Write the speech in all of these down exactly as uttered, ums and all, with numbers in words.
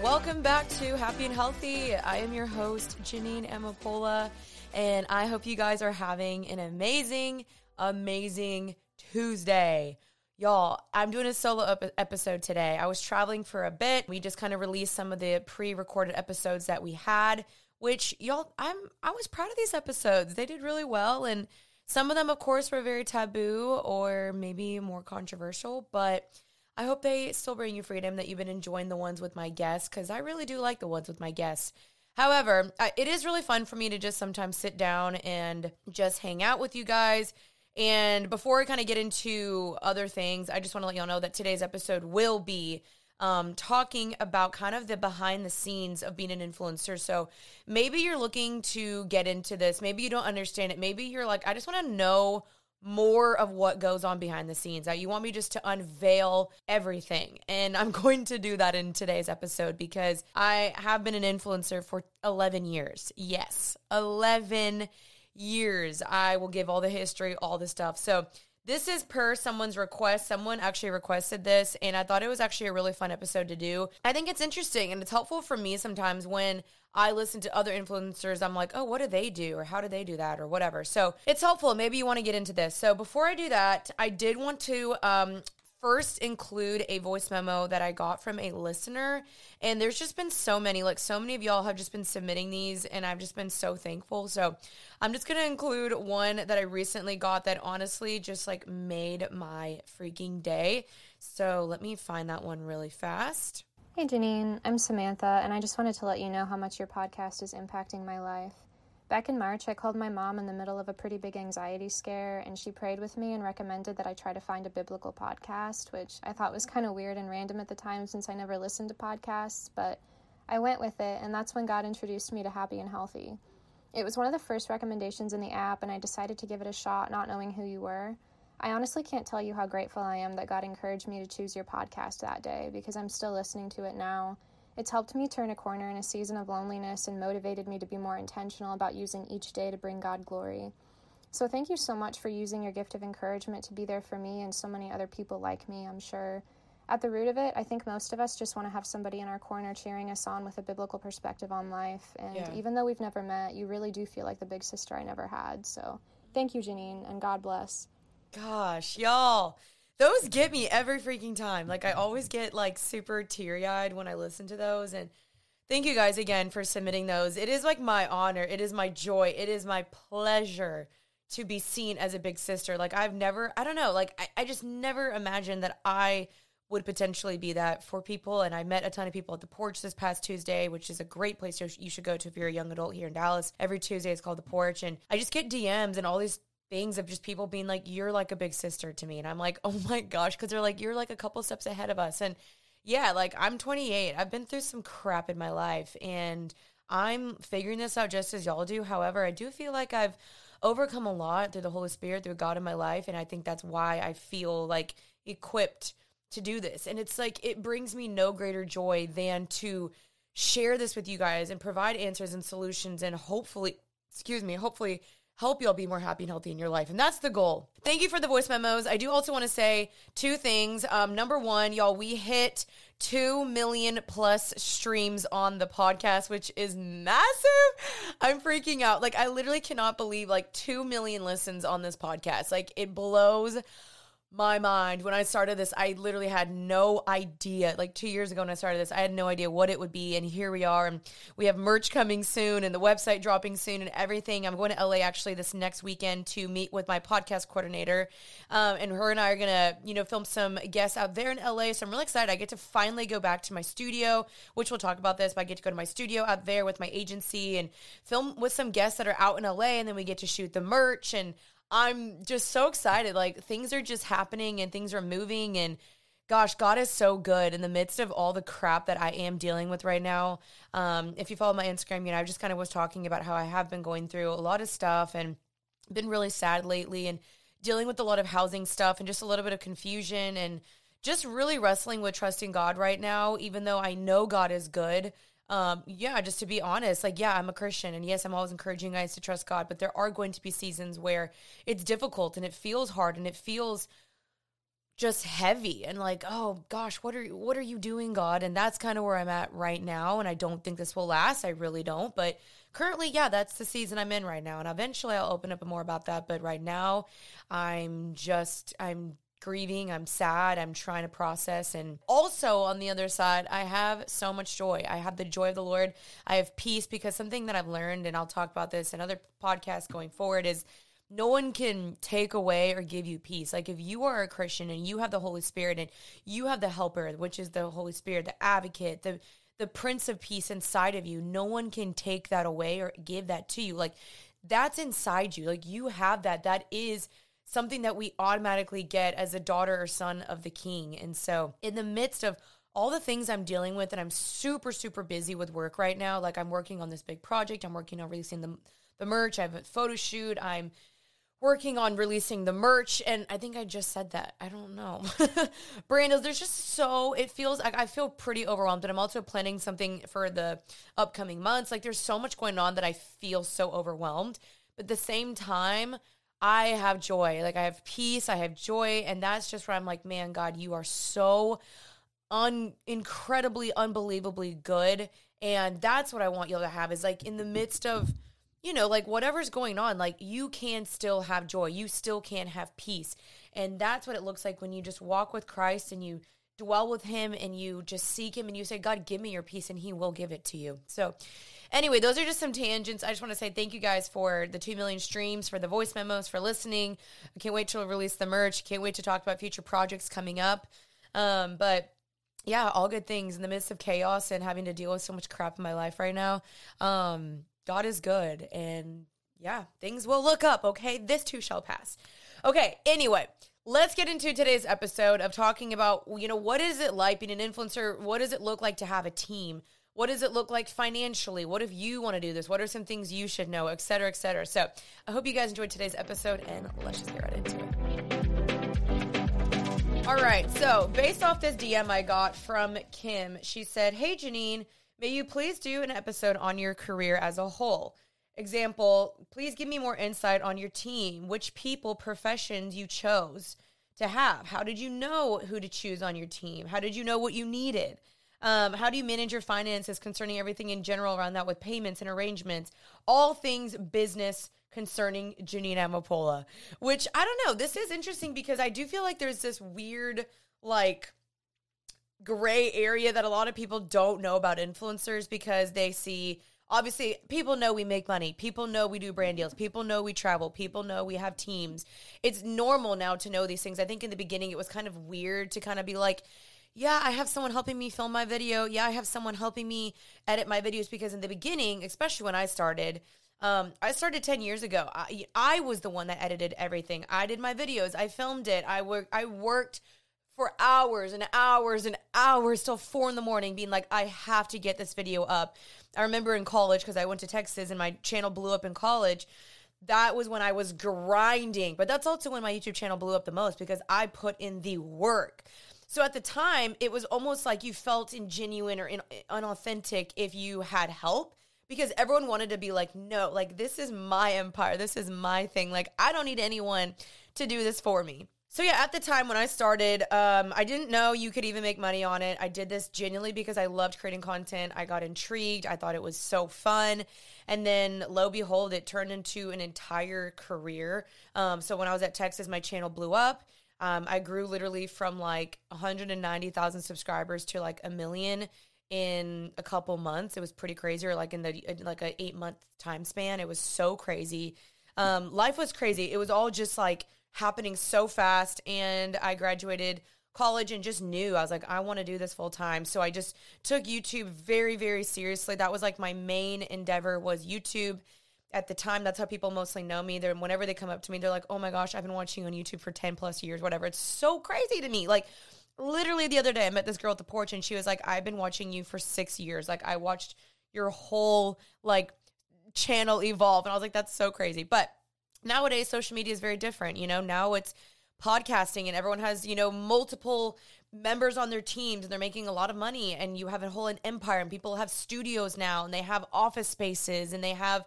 welcome back to Happy and Healthy. I am your host, Janine Amapola, and I hope you guys are having an amazing, amazing Tuesday. Y'all, I'm doing a solo ep- episode today. I was traveling for a bit. We just kind of released some of the pre-recorded episodes that we had, which y'all, I'm I was proud of these episodes. They did really well, and some of them, of course, were very taboo or maybe more controversial, but I hope they still bring you freedom, that you've been enjoying the ones with my guests, because I really do like the ones with my guests. However, I, it is really fun for me to just sometimes sit down and just hang out with you guys. And before I kind of get into other things, I just want to let y'all know that today's episode will be um, talking about kind of the behind the scenes of being an influencer. So maybe you're looking to get into this. Maybe you don't understand it. Maybe you're like, I just want to know more of what goes on behind the scenes. You want me just to unveil everything. And I'm going to do that in today's episode because I have been an influencer for eleven years. Yes, eleven years. I will give all the history, all the stuff. So this is per someone's request. Someone actually requested this, and I thought it was actually a really fun episode to do. I think it's interesting, and it's helpful for me sometimes when I listen to other influencers. I'm like, oh, what do they do, or how do they do that, or whatever. So it's helpful. Maybe you want to get into this. So before I do that, I did want to um, first include a voice memo that I got from a listener, and there's just been so many. Like, so many of y'all have just been submitting these, and I've just been so thankful. So I'm just going to include one that I recently got that honestly just like made my freaking day. So let me find that one really fast. Hey Janine, I'm Samantha, and I just wanted to let you know how much your podcast is impacting my life. Back in March, I called my mom in the middle of a pretty big anxiety scare, and she prayed with me and recommended that I try to find a biblical podcast, which I thought was kind of weird and random at the time since I never listened to podcasts, but I went with it, and that's when God introduced me to Happy and Healthy. It was one of the first recommendations in the app, and I decided to give it a shot, not knowing who you were. I honestly can't tell you how grateful I am that God encouraged me to choose your podcast that day, because I'm still listening to it now. It's helped me turn a corner in a season of loneliness and motivated me to be more intentional about using each day to bring God glory. So thank you so much for using your gift of encouragement to be there for me and so many other people like me, I'm sure. At the root of it, I think most of us just want to have somebody in our corner cheering us on with a biblical perspective on life. And yeah. Even though we've never met, you really do feel like the big sister I never had. So thank you, Janine, and God bless. Gosh, y'all. Those get me every freaking time. Like, I always get, like, super teary-eyed when I listen to those. And thank you guys again for submitting those. It is, like, my honor. It is my joy. It is my pleasure to be seen as a big sister. Like, I've never, I don't know, like, I, I just never imagined that I would potentially be that for people. And I met a ton of people at The Porch this past Tuesday, which is a great place you should go to if you're a young adult here in Dallas. Every Tuesday it's called The Porch. And I just get D Ms and all these things of just people being like, you're like a big sister to me. And I'm like, oh my gosh, because they're like, you're like a couple steps ahead of us. And yeah, like, I'm twenty-eight. I've been through some crap in my life, and I'm figuring this out just as y'all do. However, I do feel like I've overcome a lot through the Holy Spirit, through God in my life. And I think that's why I feel like equipped to do this. And it's like, it brings me no greater joy than to share this with you guys and provide answers and solutions and hopefully, excuse me, hopefully help y'all be more happy and healthy in your life. And that's the goal. Thank you for the voice memos. I do also want to say two things. Um, number one, y'all, we hit two million plus streams on the podcast, which is massive. I'm freaking out. Like, I literally cannot believe, like, two million listens on this podcast. Like, it blows my mind. When I started this, I literally had no idea. Like, two years ago when I started this, I had no idea what it would be, and here we are, and we have merch coming soon, and the website dropping soon, and everything. I'm going to L A actually this next weekend to meet with my podcast coordinator, um, and her and I are going to, you know, film some guests out there in L A, so I'm really excited. I get to finally go back to my studio, which we'll talk about this, but I get to go to my studio out there with my agency and film with some guests that are out in L A, and then we get to shoot the merch, and I'm just so excited. Like, things are just happening and things are moving, and gosh, God is so good in the midst of all the crap that I am dealing with right now. Um, if you follow my Instagram, you know, I just kind of was talking about how I have been going through a lot of stuff and been really sad lately and dealing with a lot of housing stuff and just a little bit of confusion and just really wrestling with trusting God right now, even though I know God is good. Um, yeah, just to be honest, like, yeah, I'm a Christian, and yes, I'm always encouraging guys to trust God, but there are going to be seasons where it's difficult and it feels hard and it feels just heavy and like, oh gosh, what are you, what are you doing, God? And that's kind of where I'm at right now. And I don't think this will last. I really don't. But currently, yeah, that's the season I'm in right now. And eventually I'll open up more about that. But right now I'm just, I'm grieving. I'm sad. I'm trying to process. And also on the other side, I have so much joy. I have the joy of the Lord. I have peace, because something that I've learned, and I'll talk about this in other podcasts going forward, is no one can take away or give you peace. Like if you are a Christian and you have the Holy Spirit and you have the helper, which is the Holy Spirit, the advocate, the the Prince of Peace inside of you, no one can take that away or give that to you. Like that's inside you. Like you have that. That is something that we automatically get as a daughter or son of the King. And so in the midst of all the things I'm dealing with, and I'm super, super busy with work right now. Like I'm working on this big project. I'm working on releasing the, the merch. I have a photo shoot. I'm working on releasing the merch. And I think I just said that. I don't know. Brandos, there's just so, it feels like I feel pretty overwhelmed. And I'm also planning something for the upcoming months. Like there's so much going on that I feel so overwhelmed. But at the same time, I have joy. Like I have peace. I have joy. And that's just where I'm like, man, God, you are so un- incredibly, unbelievably good. And that's what I want you all to have, is like in the midst of, you know, like whatever's going on, like you can still have joy. You still can have peace. And that's what it looks like when you just walk with Christ and you dwell with him and you just seek him and you say, God, give me your peace, and he will give it to you. So anyway, those are just some tangents. I just want to say thank you guys for the two million streams, for the voice memos, for listening. I can't wait to release the merch. Can't wait to talk about future projects coming up. Um, but yeah, all good things in the midst of chaos and having to deal with so much crap in my life right now. Um, God is good, and yeah, things will look up, okay? This too shall pass. Okay, anyway, let's get into today's episode of talking about, you know, what is it like being an influencer? What does it look like to have a team? What does it look like financially? What if you want to do this? What are some things you should know, et cetera, et cetera? So I hope you guys enjoyed today's episode, and let's just get right into it. All right, so based off this D M I got from Kim, she said, hey, Janine, may you please do an episode on your career as a whole? Example, please give me more insight on your team, which people, professions you chose to have. How did you know who to choose on your team? How did you know what you needed? Um, how do you manage your finances concerning everything in general around that with payments and arrangements? All things business concerning Janine Amapola, which I don't know. This is interesting because I do feel like there's this weird, like, gray area that a lot of people don't know about influencers, because they see, obviously people know we make money, people know we do brand deals, people know we travel, people know we have teams. It's normal now to know these things. I think in the beginning it was kind of weird to kind of be like, yeah, I have someone helping me film my video, yeah, I have someone helping me edit my videos, because in the beginning, especially when I started, Um, I started ten years ago. I, I was the one that edited everything. I did my videos, I filmed it, I work, I worked for hours and hours and hours till four in the morning being like, I have to get this video up. I remember in college, because I went to Texas and my channel blew up in college. That was when I was grinding. But that's also when my YouTube channel blew up the most, because I put in the work. So at the time, it was almost like you felt ingenuine or in, unauthentic if you had help, because everyone wanted to be like, no, like this is my empire. This is my thing. Like I don't need anyone to do this for me. So yeah, at the time when I started, um, I didn't know you could even make money on it. I did this genuinely because I loved creating content. I got intrigued. I thought it was so fun. And then lo and behold, it turned into an entire career. Um, so when I was at Texas, my channel blew up. Um, I grew literally from like one hundred ninety thousand subscribers to like a million in a couple months. It was pretty crazy. Or like in the in like an eight month time span. It was so crazy. Um, life was crazy. It was all just like happening so fast, and I graduated college and just knew, I was like, I want to do this full time. So I just took YouTube very, very seriously. That was like my main endeavor, was YouTube at the time. That's how people mostly know me. They're, whenever they come up to me, they're like, oh my gosh, I've been watching you on YouTube for ten plus years, whatever. It's so crazy to me. Like literally the other day, I met this girl at the porch, and she was like, I've been watching you for six years. Like I watched your whole like channel evolve, and I was like, that's so crazy. But nowadays, social media is very different. You know, now it's podcasting, and everyone has, you know, multiple members on their teams, and they're making a lot of money, and you have a whole an empire, and people have studios now, and they have office spaces, and they have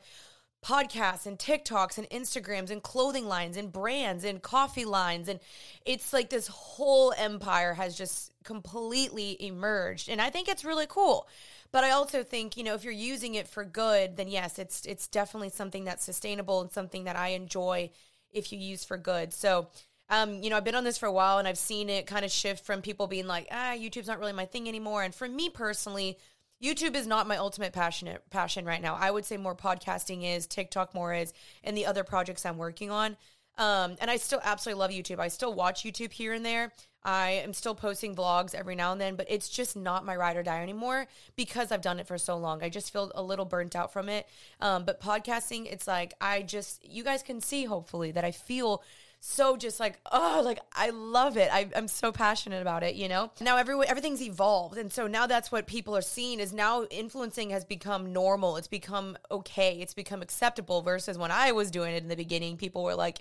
podcasts and TikToks and Instagrams and clothing lines and brands and coffee lines. And it's like this whole empire has just completely emerged. And I think it's really cool. But I also think, you know, if you're using it for good, then yes, it's it's definitely something that's sustainable and something that I enjoy if you use for good. So, um, you know, I've been on this for a while and I've seen it kind of shift from people being like, ah, YouTube's not really my thing anymore. And for me personally, YouTube is not my ultimate passionate passion right now. I would say more podcasting is, TikTok more is, and the other projects I'm working on. Um, and I still absolutely love YouTube. I still watch YouTube here and there. I am still posting vlogs every now and then, but it's just not my ride or die anymore because I've done it for so long. I just feel a little burnt out from it. Um, but podcasting, it's like, I just, you guys can see hopefully that I feel so just like, oh, like I love it. I, I'm so passionate about it, you know? Now everyone, everything's evolved. And so now that's what people are seeing is now influencing has become normal. It's become okay. It's become acceptable versus when I was doing it in the beginning, people were like,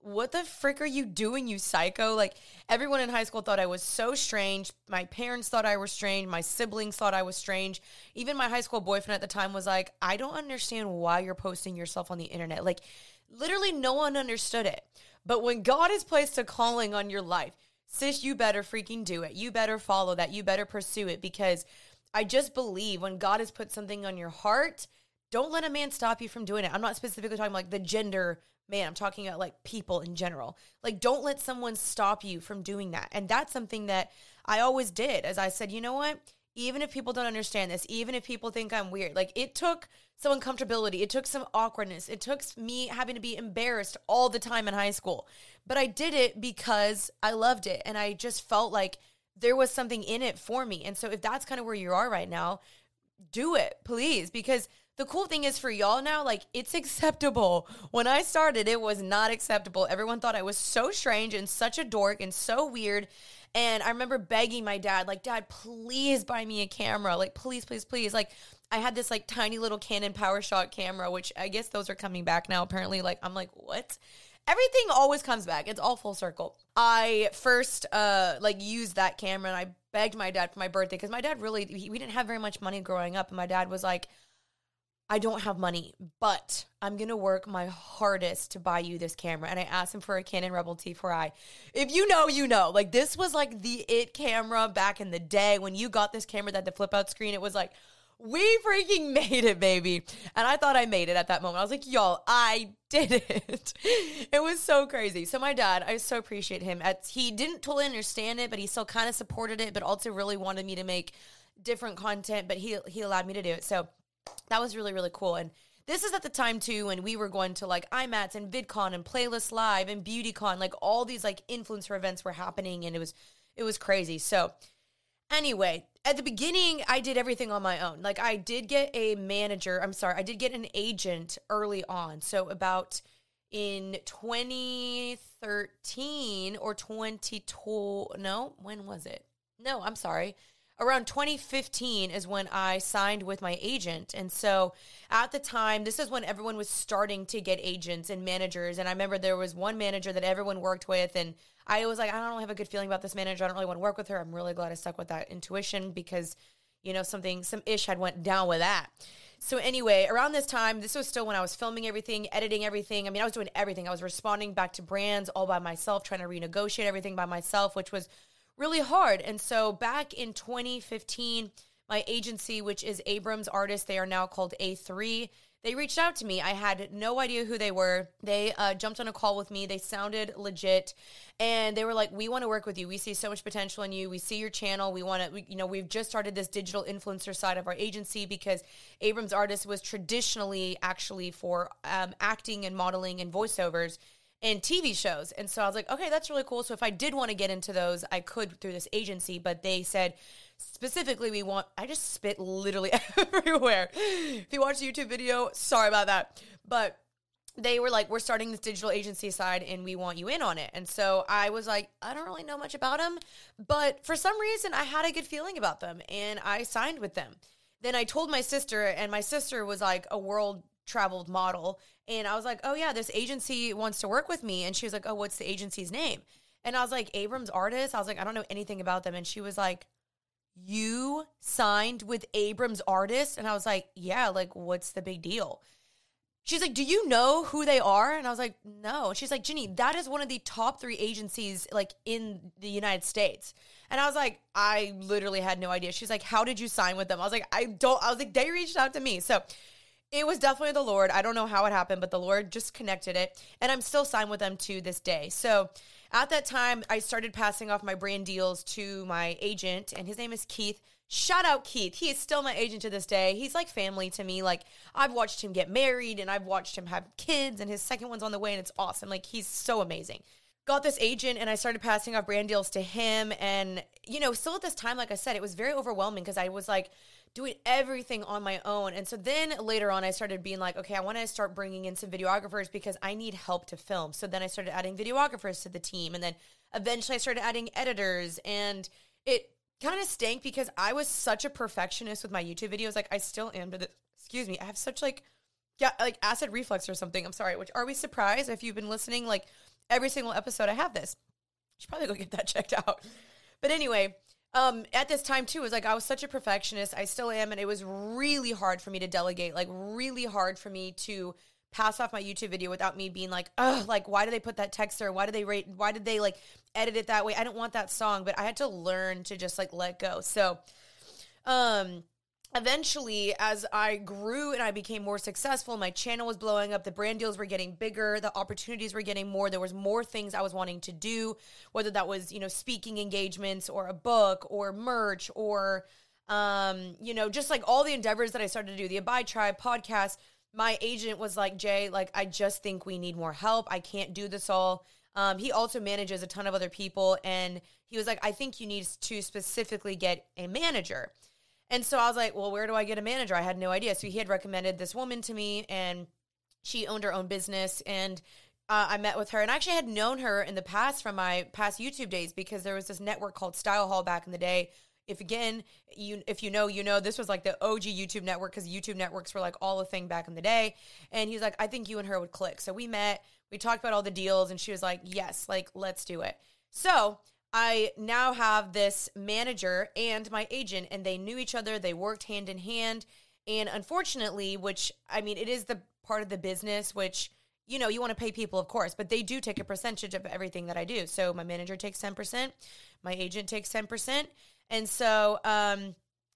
what the frick are you doing, you psycho? Like, everyone in high school thought I was so strange. My parents thought I was strange. My siblings thought I was strange. Even my high school boyfriend at the time was like, I don't understand why you're posting yourself on the internet. Like, literally no one understood it. But when God has placed a calling on your life, sis, you better freaking do it. You better follow that. You better pursue it, because I just believe when God has put something on your heart, don't let a man stop you from doing it. I'm not specifically talking like the gender man, I'm talking about like people in general. Like, don't let someone stop you from doing that. And that's something that I always did, as I said, you know what? Even if people don't understand this, even if people think I'm weird, like it took some uncomfortability, it took some awkwardness, it took me having to be embarrassed all the time in high school. But I did it because I loved it. And I just felt like there was something in it for me. And so if that's kind of where you are right now, do it, please, because the cool thing is for y'all now, like, it's acceptable. When I started, it was not acceptable. Everyone thought I was so strange and such a dork and so weird. And I remember begging my dad, like, Dad, please buy me a camera. Like, please, please, please. Like, I had this, like, tiny little Canon PowerShot camera, which I guess those are coming back now, apparently. Like, I'm like, what? Everything always comes back. It's all full circle. I first, uh, like, used that camera, and I begged my dad for my birthday because my dad really, he, we didn't have very much money growing up. And my dad was like, I don't have money, but I'm going to work my hardest to buy you this camera. And I asked him for a Canon Rebel T four i. If you know, you know. Like, this was like the it camera back in the day. When you got this camera that had the flip-out screen, it was like, we freaking made it, baby. And I thought I made it at that moment. I was like, y'all, I did it. It was so crazy. So my dad, I so appreciate him. He didn't totally understand it, but he still kind of supported it, but also really wanted me to make different content, but he he allowed me to do it. So that was really, really cool. And this is at the time, too, when we were going to, like, IMATS and VidCon and Playlist Live and BeautyCon. Like, all these, like, influencer events were happening, and it was it was crazy. So, anyway, at the beginning, I did everything on my own. Like, I did get a manager. I'm sorry. I did get an agent early on. So, about in twenty thirteen or twenty twelve. No, when was it? No, I'm sorry. Around twenty fifteen is when I signed with my agent. And so at the time, this is when everyone was starting to get agents and managers. And I remember there was one manager that everyone worked with. And I was like, I don't have a good feeling about this manager. I don't really want to work with her. I'm really glad I stuck with that intuition because, you know, something, some ish had went down with that. So anyway, around this time, this was still when I was filming everything, editing everything. I mean, I was doing everything. I was responding back to brands all by myself, trying to renegotiate everything by myself, which was really hard. And so back in twenty fifteen, my agency, which is Abrams Artists, they are now called A three, they reached out to me. I had no idea who they were. They uh, jumped on a call with me. They sounded legit. And they were like, we want to work with you. We see so much potential in you. We see your channel. We want to, you know, we've just started this digital influencer side of our agency because Abrams Artists was traditionally actually for um, acting and modeling and voiceovers and T V shows. And so I was like, okay, that's really cool. So if I did want to get into those, I could through this agency. But they said, specifically, we want, I just spit literally everywhere. If you watch the YouTube video, sorry about that. But they were like, we're starting this digital agency side and we want you in on it. And so I was like, I don't really know much about them, but for some reason I had a good feeling about them and I signed with them. Then I told my sister, and my sister was like a world traveled model. And I was like, oh yeah, this agency wants to work with me. And she was like, oh, what's the agency's name? And I was like, Abrams Artists. I was like, I don't know anything about them. And she was like, you signed with Abrams Artists? And I was like, yeah, like what's the big deal? she's like, do you know who they are? And I was like, no. And she's like, Jenny, that is one of the top three agencies like in the United States. And I was like, I literally had no idea. She's like, how did you sign with them? I was like, I don't, I was like, they reached out to me. So it was definitely the Lord. I don't know how it happened, but the Lord just connected it. And I'm still signed with them to this day. So at that time, I started passing off my brand deals to my agent, and his name is Keith. Shout out Keith. He is still my agent to this day. He's like family to me. Like, I've watched him get married, and I've watched him have kids, and his second one's on the way, and it's awesome. Like, he's so amazing. Got this agent, and I started passing off brand deals to him. And, you know, still at this time, like I said, it was very overwhelming because I was like doing everything on my own. And so then later on, I started being like, okay, I want to start bringing in some videographers because I need help to film. So then I started adding videographers to the team. And then eventually I started adding editors, and it kind of stank because I was such a perfectionist with my YouTube videos. Like, I still am to this, excuse me, I have such like, yeah, like acid reflux or something. I'm sorry, which, are we surprised if you've been listening? Like, every single episode I have this. You should probably go get that checked out. But anyway, um, at this time too, it was like, I was such a perfectionist. I still am. And it was really hard for me to delegate, like really hard for me to pass off my YouTube video without me being like, oh, like, why did they put that text there? Why did they rate? Why did they like edit it that way? I don't want that song, but I had to learn to just like let go. So, um, eventually as I grew and I became more successful, my channel was blowing up. The brand deals were getting bigger. The opportunities were getting more. There was more things I was wanting to do, whether that was, you know, speaking engagements or a book or merch or, um, you know, just like all the endeavors that I started to do, the Abide Tribe podcast. My agent was like, Jay, like, I just think we need more help. I can't do this all. Um, he also manages a ton of other people. And he was like, I think you need to specifically get a manager. And so I was like, well, where do I get a manager? I had no idea. So he had recommended this woman to me, and she owned her own business. And uh, I met with her, and I actually had known her in the past from my past YouTube days because there was this network called Style Hall back in the day. If again, you if you know, you know, this was like the O G YouTube network because YouTube networks were like all a thing back in the day. And he's like, I think you and her would click. So we met, we talked about all the deals, and she was like, yes, like, let's do it. So I now have this manager and my agent, and they knew each other. They worked hand in hand. And unfortunately, which, I mean, it is the part of the business, which, you know, you want to pay people, of course, but they do take a percentage of everything that I do. So my manager takes ten percent, my agent takes ten percent. And so um,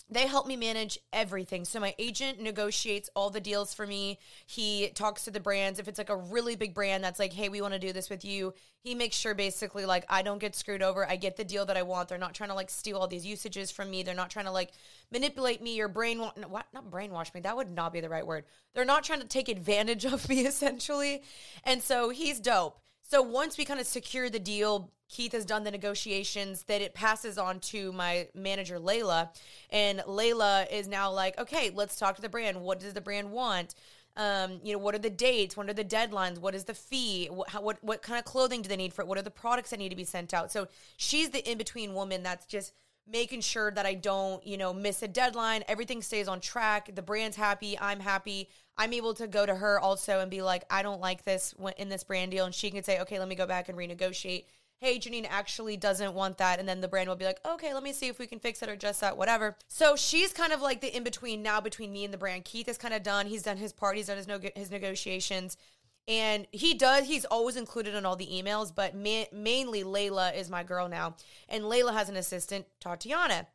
they help me manage everything. So my agent negotiates all the deals for me. He talks to the brands. If it's like a really big brand that's like, hey, we want to do this with you, he makes sure basically like I don't get screwed over. I get the deal that I want. They're not trying to like steal all these usages from me. They're not trying to like manipulate me or brainwash. No, what? Not brainwash me. That would not be the right word. They're not trying to take advantage of me essentially. And so he's dope. So once we kind of secure the deal, Keith has done the negotiations, that it passes on to my manager, Layla. And Layla is now like, okay, let's talk to the brand. What does the brand want? Um, you know, what are the dates? What are the deadlines? What is the fee? What, how, what, what kind of clothing do they need for it? What are the products that need to be sent out? So she's the in-between woman that's just making sure that I don't, you know, miss a deadline. Everything stays on track. The brand's happy. I'm happy. I'm able to go to her also and be like, I don't like this in this brand deal. And she can say, okay, let me go back and renegotiate. Hey, Janine actually doesn't want that. And then the brand will be like, okay, let me see if we can fix it or adjust that, whatever. So she's kind of like the in-between now between me and the brand. Keith is kind of done. He's done his part. He's done his, no- his negotiations. And he does, he's always included in all the emails, but ma- mainly Layla is my girl now. And Layla has an assistant, Tatiana.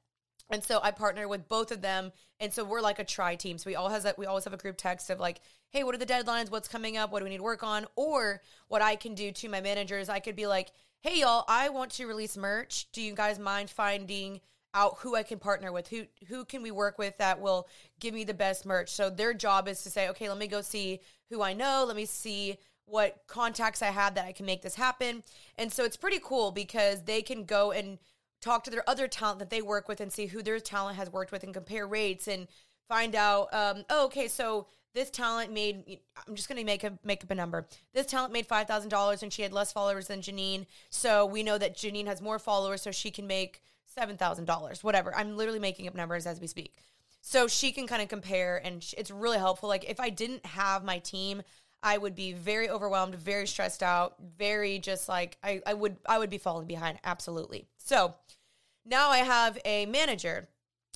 And so I partner with both of them. And so we're like a tri-team. So we all has that. We always have a group text of like, hey, what are the deadlines? What's coming up? What do we need to work on? Or what I can do to my managers, I could be like, hey, y'all, I want to release merch. Do you guys mind finding out who I can partner with? Who who can we work with that will give me the best merch? So their job is to say, okay, let me go see who I know. Let me see what contacts I have that I can make this happen. And so it's pretty cool because they can go and talk to their other talent that they work with and see who their talent has worked with and compare rates and find out, um, oh, okay, so this talent made, I'm just going to make a, make up a number. This talent made five thousand dollars and she had less followers than Janine. So we know that Janine has more followers, so she can make seven thousand dollars, whatever. I'm literally making up numbers as we speak. So she can kind of compare, and it's really helpful. Like, if I didn't have my team, I would be very overwhelmed, very stressed out, very just like, I, I would, I would be falling behind. Absolutely. So now I have a manager.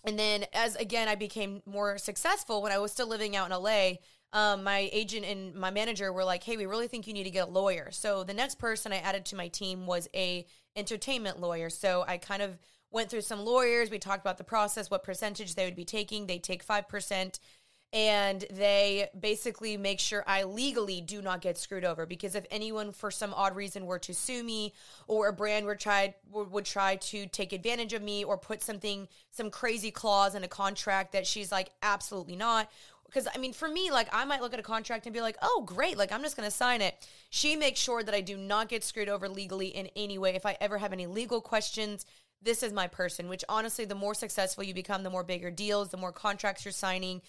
And then as, again, I became more successful when I was still living out in L A, um, my agent and my manager were like, hey, we really think you need to get a lawyer. So the next person I added to my team was a entertainment lawyer. So I kind of went through some lawyers. We talked about the process, what percentage they would be taking. They take five percent. And they basically make sure I legally do not get screwed over, because if anyone for some odd reason were to sue me, or a brand were tried, would try to take advantage of me or put something, some crazy clause in a contract that she's like, absolutely not. Because, I mean, for me, like, I might look at a contract and be like, oh, great, like, I'm just going to sign it. She makes sure that I do not get screwed over legally in any way. If I ever have any legal questions, this is my person, which honestly, the more successful you become, the more bigger deals, the more contracts you're signing,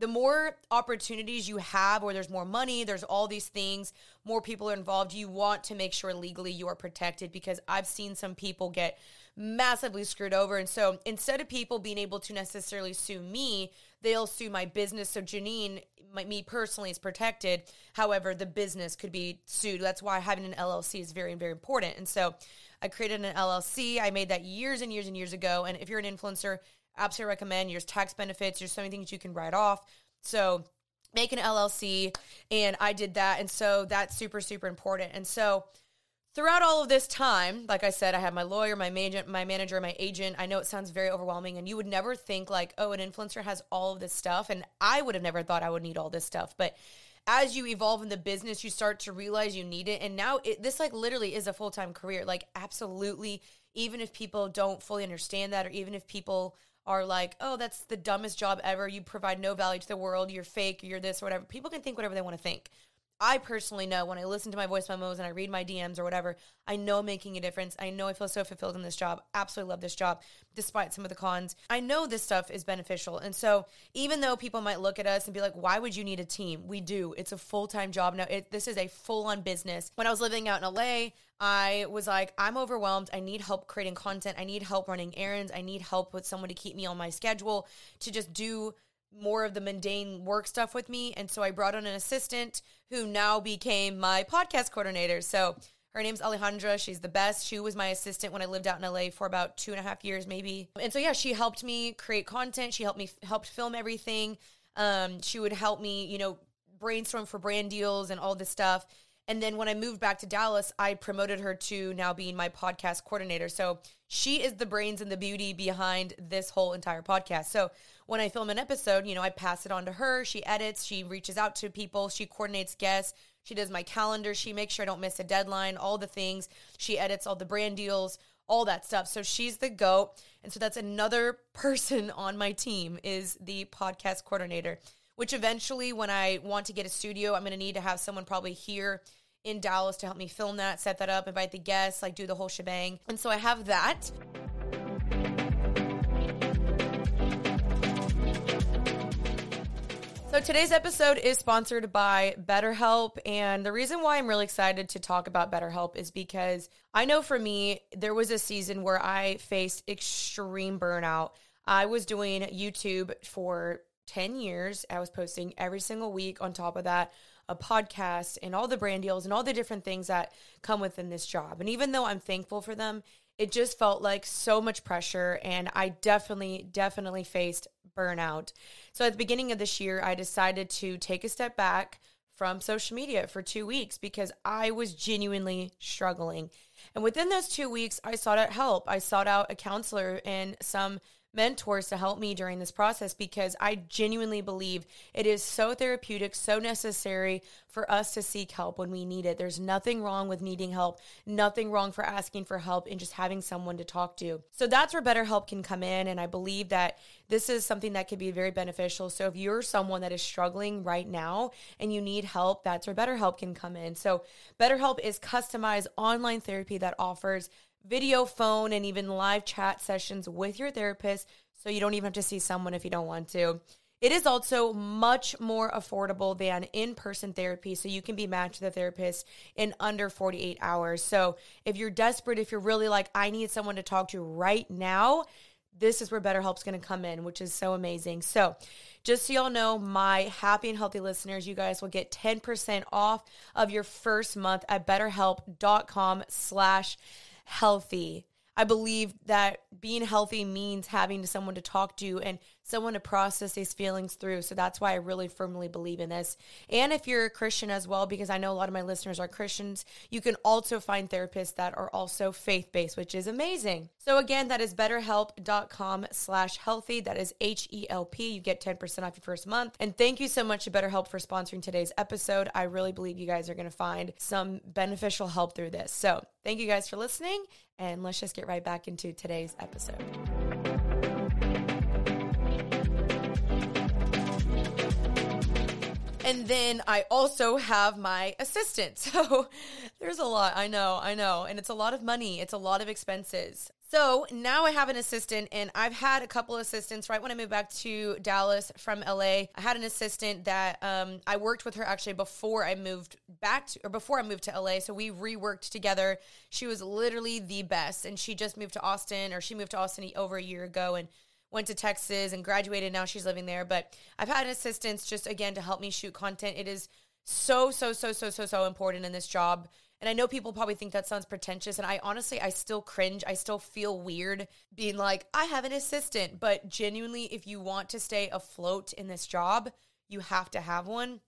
the more opportunities you have, or there's more money, there's all these things, more people are involved. You want to make sure legally you are protected, because I've seen some people get massively screwed over. And so instead of people being able to necessarily sue me, they'll sue my business. So Janine, my, me personally, is protected. However, the business could be sued. That's why having an L L C is very, very important. And so I created an L L C. I made that years and years and years ago. And if you're an influencer, absolutely recommend. There's tax benefits. There's so many things you can write off. So make an L L C. And I did that. And so that's super, super important. And so throughout all of this time, like I said, I had my lawyer, my agent, my manager, my agent. I know it sounds very overwhelming, and you would never think like, oh, an influencer has all of this stuff. And I would have never thought I would need all this stuff. But as you evolve in the business, you start to realize you need it. And now it, this like literally is a full-time career. Like, absolutely. Even if people don't fully understand that, or even if people are like, oh, that's the dumbest job ever, you provide no value to the world, you're fake, you're this or whatever. People can think whatever they want to think. I personally know when I listen to my voice memos and I read my D Ms or whatever, I know I'm making a difference. I know I feel so fulfilled in this job. Absolutely love this job, despite some of the cons. I know this stuff is beneficial. And so even though people might look at us and be like, why would you need a team? We do. It's a full-time job. Now, it, this is a full-on business. When I was living out in L A, I was like, I'm overwhelmed. I need help creating content. I need help running errands. I need help with someone to keep me on my schedule, to just do more of the mundane work stuff with me. And so I brought on an assistant who now became my podcast coordinator. So her name's Alejandra. She's the best. She was my assistant when I lived out in L A for about two and a half years, maybe. And so, yeah, she helped me create content. She helped me helped film everything. Um, she would help me, you know, brainstorm for brand deals and all this stuff. And then when I moved back to Dallas, I promoted her to now being my podcast coordinator. So she is the brains and the beauty behind this whole entire podcast. So when I film an episode, you know, I pass it on to her. She edits, she reaches out to people, she coordinates guests, she does my calendar, she makes sure I don't miss a deadline, all the things. She edits all the brand deals, all that stuff. So she's the GOAT. And so that's another person on my team, is the podcast coordinator, which eventually when I want to get a studio, I'm going to need to have someone probably here in Dallas to help me film that, set that up, invite the guests, like do the whole shebang. And so I have that. So today's episode is sponsored by BetterHelp. And the reason why I'm really excited to talk about BetterHelp is because I know for me, there was a season where I faced extreme burnout. I was doing YouTube for ten years. I was posting every single week. On top of that, a podcast and all the brand deals and all the different things that come within this job. And even though I'm thankful for them, it just felt like so much pressure. And I definitely, definitely faced burnout. So at the beginning of this year, I decided to take a step back from social media for two weeks because I was genuinely struggling. And within those two weeks, I sought out help. I sought out a counselor and some mentors to help me during this process, because I genuinely believe it is so therapeutic, so necessary for us to seek help when we need it. There's nothing wrong with needing help, nothing wrong for asking for help and just having someone to talk to. So that's where BetterHelp can come in. And I believe that this is something that could be very beneficial. So if you're someone that is struggling right now and you need help, that's where BetterHelp can come in. So BetterHelp is customized online therapy that offers video, phone, and even live chat sessions with your therapist, so you don't even have to see someone if you don't want to. It is also much more affordable than in-person therapy, so you can be matched with a therapist in under forty-eight hours. So if you're desperate, if you're really like, I need someone to talk to right now, this is where BetterHelp's going to come in, which is so amazing. So just so y'all know, my Happy and Healthy listeners, you guys will get ten percent off of your first month at betterhelp.com slash healthy. I believe that being healthy means having someone to talk to and someone to process these feelings through. So that's why I really firmly believe in this. And if you're a Christian as well, because I know a lot of my listeners are Christians, you can also find therapists that are also faith-based, which is amazing. So again, that is betterhelp.com slash healthy. That is H E L P. You get ten percent off your first month. And thank you so much to BetterHelp for sponsoring today's episode. I really believe you guys are going to find some beneficial help through this. So thank you guys for listening, and let's just get right back into today's episode. And then I also have my assistant. So there's a lot. I know, I know. And it's a lot of money. It's a lot of expenses. So now I have an assistant, and I've had a couple assistants right when I moved back to Dallas from L A. I had an assistant that um, I worked with her actually before I moved back to, or before I moved to L A. So we reworked together. She was literally the best, and she just moved to Austin, or she moved to Austin over a year ago and went to Texas and graduated. Now she's living there. But I've had assistants just, again, to help me shoot content. It is so, so, so, so, so, so important in this job. And I know people probably think that sounds pretentious. And I honestly, I still cringe. I still feel weird being like, I have an assistant. But genuinely, if you want to stay afloat in this job, you have to have one.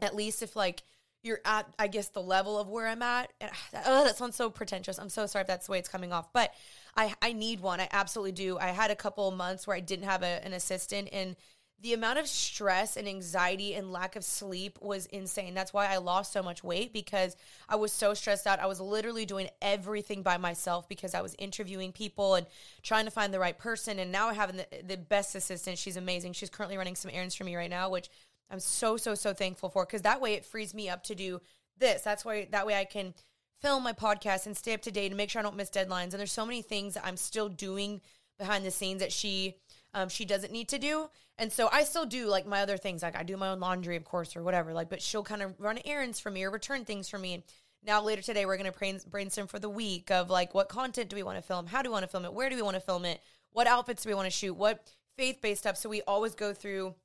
At least if like you're at, I guess, the level of where I'm at. And, oh, that sounds so pretentious. I'm so sorry if that's the way it's coming off. But I, I need one. I absolutely do. I had a couple of months where I didn't have a, an assistant, and the amount of stress and anxiety and lack of sleep was insane. That's why I lost so much weight, because I was so stressed out. I was literally doing everything by myself because I was interviewing people and trying to find the right person. And now I have the, the best assistant. She's amazing. She's currently running some errands for me right now, which I'm so, so, so thankful for, because that way it frees me up to do this. That's why that way I can film my podcast and stay up to date and make sure I don't miss deadlines. And there's so many things that I'm still doing behind the scenes that she Um, she doesn't need to do. And so I still do like my other things. Like I do my own laundry, of course, or whatever, like, but she'll kind of run errands for me or return things for me. And now later today, we're going to brainstorm for the week of like, what content do we want to film? How do we want to film it? Where do we want to film it? What outfits do we want to shoot? What faith-based stuff? So we always go through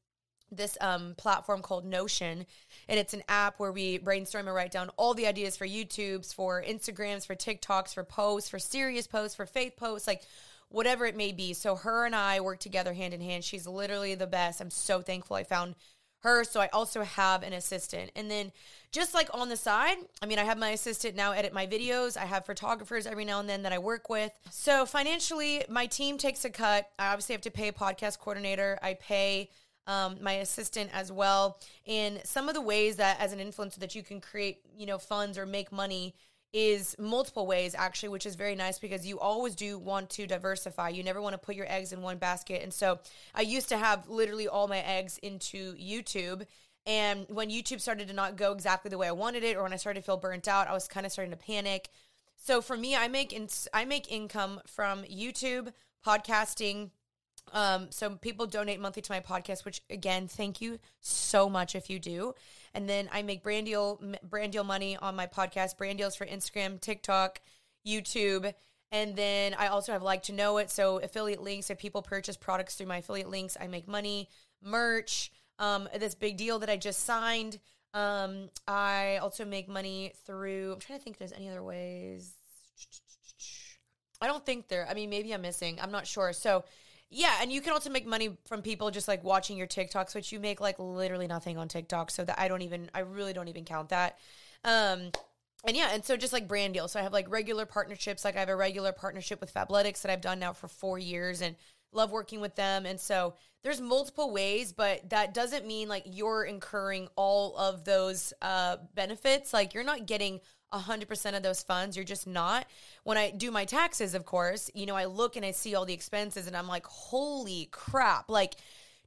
this um, platform called Notion, and it's an app where we brainstorm and write down all the ideas for YouTubes, for Instagrams, for TikToks, for posts, for serious posts, for faith posts, like whatever it may be. So her and I work together hand in hand. She's literally the best. I'm so thankful I found her. So I also have an assistant. And then just like on the side, I mean, I have my assistant now edit my videos. I have photographers every now and then that I work with. So financially, my team takes a cut. I obviously have to pay a podcast coordinator. I pay um, my assistant as well. And some of the ways that as an influencer that you can create, you know, funds or make money is multiple ways actually, which is very nice, because you always do want to diversify. You never want to put your eggs in one basket. And so I used to have literally all my eggs into YouTube. And when YouTube started to not go exactly the way I wanted it, or when I started to feel burnt out, I was kind of starting to panic. So for me, I make in- I make income from YouTube, podcasting. Um, so people donate monthly to my podcast, which again, thank you so much if you do. And then I make brand deal, brand deal money on my podcast, brand deals for Instagram, TikTok, YouTube. And then I also have Like to Know It. So affiliate links, if people purchase products through my affiliate links, I make money. Merch, um, this big deal that I just signed. Um, I also make money through, I'm trying to think if there's any other ways. I don't think there, I mean, maybe I'm missing. I'm not sure. So yeah, and you can also make money from people just like watching your TikToks, which you make like literally nothing on TikTok, so that I don't even, I really don't even count that. Um, and yeah, and so just like brand deals. So I have like regular partnerships. Like I have a regular partnership with Fabletics that I've done now for four years and love working with them. And so there's multiple ways, but that doesn't mean like you're incurring all of those uh, benefits. Like you're not getting one hundred percent of those funds. You're just not. When I do my taxes, of course, you know, I look and I see all the expenses and I'm like, holy crap. Like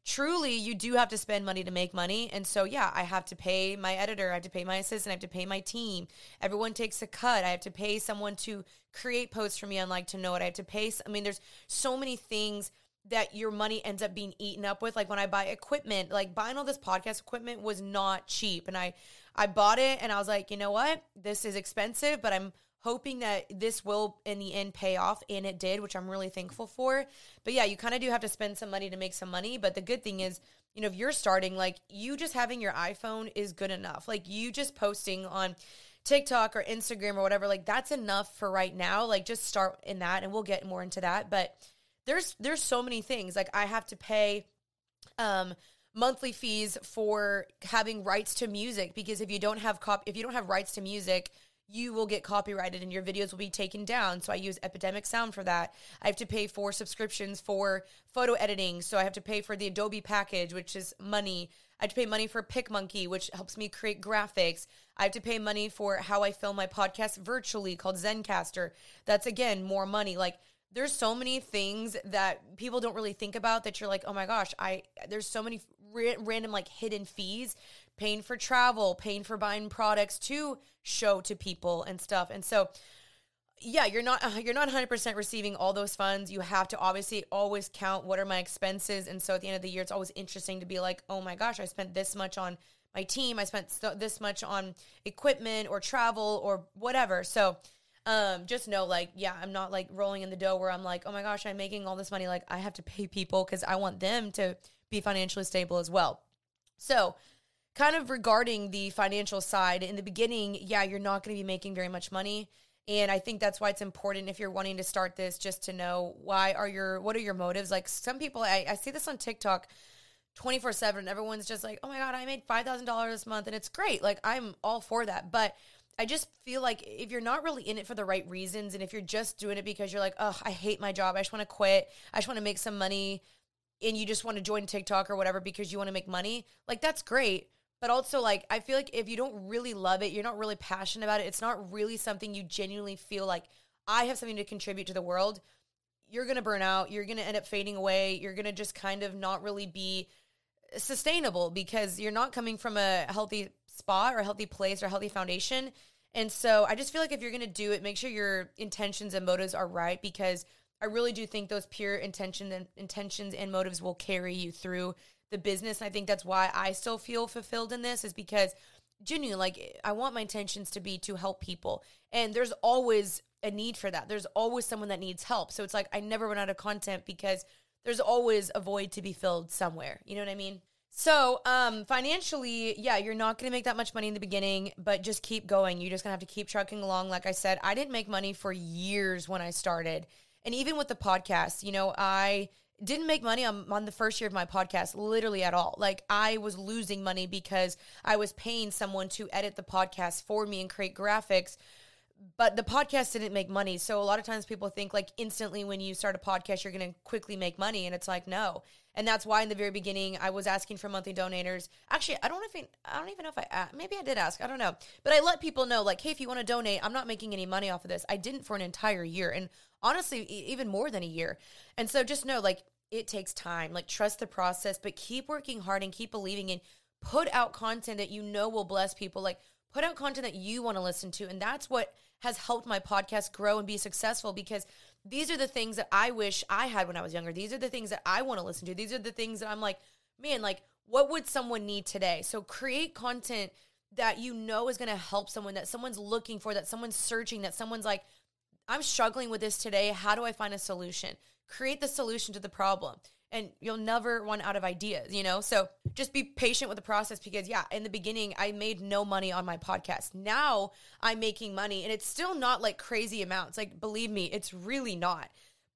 truly you do have to spend money to make money. And so, yeah, I have to pay my editor. I have to pay my assistant. I have to pay my team. Everyone takes a cut. I have to pay someone to create posts for me on Like to Know It. I have to pay. I mean, there's so many things that your money ends up being eaten up with. Like when I buy equipment, like buying all this podcast equipment was not cheap. And I, I bought it and I was like, you know what? This is expensive, but I'm hoping that this will in the end pay off. And it did, which I'm really thankful for. But yeah, you kind of do have to spend some money to make some money. But the good thing is, you know, if you're starting, like you just having your iPhone is good enough. Like you just posting on TikTok or Instagram or whatever, like that's enough for right now. Like just start in that, and we'll get more into that. But There's there's so many things. Like I have to pay um, monthly fees for having rights to music, because if you don't have cop if you don't have rights to music, you will get copyrighted and your videos will be taken down. So I use Epidemic Sound for that. I have to pay for subscriptions for photo editing. So I have to pay for the Adobe package, which is money. I have to pay money for PicMonkey, which helps me create graphics. I have to pay money for how I film my podcast virtually called Zencastr. That's, again, more money. Like, there's so many things that people don't really think about that you're like, oh my gosh, I there's so many ra- random like hidden fees, paying for travel, paying for buying products to show to people and stuff. And so, yeah, you're not you're not one hundred percent receiving all those funds. You have to obviously always count what are my expenses. And so at the end of the year, it's always interesting to be like, oh my gosh, I spent this much on my team. I spent st- this much on equipment or travel or whatever. So Um, just know, like, yeah, I'm not like rolling in the dough where I'm like, oh my gosh, I'm making all this money. Like, I have to pay people because I want them to be financially stable as well. So kind of regarding the financial side, in the beginning, yeah, you're not going to be making very much money. And I think that's why it's important, if you're wanting to start this, just to know why are your, what are your motives? Like, some people, I, I see this on TikTok twenty-four seven, everyone's just like, oh my God, I made five thousand dollars this month and it's great. Like, I'm all for that. But I just feel like if you're not really in it for the right reasons, and if you're just doing it because you're like, oh, I hate my job, I just want to quit, I just want to make some money, and you just want to join TikTok or whatever because you want to make money, like, that's great. But also, like, I feel like if you don't really love it, you're not really passionate about it, it's not really something you genuinely feel like, I have something to contribute to the world, you're going to burn out, you're going to end up fading away, you're going to just kind of not really be sustainable because you're not coming from a healthy spot or a healthy place or a healthy foundation. And so I just feel like if you're going to do it, make sure your intentions and motives are right, because I really do think those pure intention and intentions and motives will carry you through the business. And I think that's why I still feel fulfilled in this, is because genuinely, like, I want my intentions to be to help people. And there's always a need for that. There's always someone that needs help. So it's like, I never run out of content because there's always a void to be filled somewhere. You know what I mean? So um, financially, yeah, you're not going to make that much money in the beginning, but just keep going. You're just going to have to keep trucking along. Like I said, I didn't make money for years when I started. And even with the podcast, you know, I didn't make money on, on the first year of my podcast, literally at all. Like, I was losing money because I was paying someone to edit the podcast for me and create graphics, but the podcast didn't make money. So a lot of times people think, like, instantly when you start a podcast, you're going to quickly make money. And it's like, no. And that's why in the very beginning, I was asking for monthly donators. Actually, I don't know if I, I don't even know if I, maybe I did ask, I don't know. But I let people know, like, hey, if you want to donate, I'm not making any money off of this. I didn't for an entire year. And honestly, even more than a year. And so just know, like, it takes time, like, trust the process, but keep working hard and keep believing and put out content that you know will bless people. Like, put out content that you want to listen to. And that's what has helped my podcast grow and be successful, because these are the things that I wish I had when I was younger. These are the things that I want to listen to. These are the things that I'm like, man, like, what would someone need today? So create content that you know is going to help someone, that someone's looking for, that someone's searching, that someone's like, I'm struggling with this today. How do I find a solution? Create the solution to the problem. And you'll never run out of ideas, you know? So just be patient with the process, because, yeah, in the beginning, I made no money on my podcast. Now I'm making money, and it's still not, like, crazy amounts. Like, believe me, it's really not.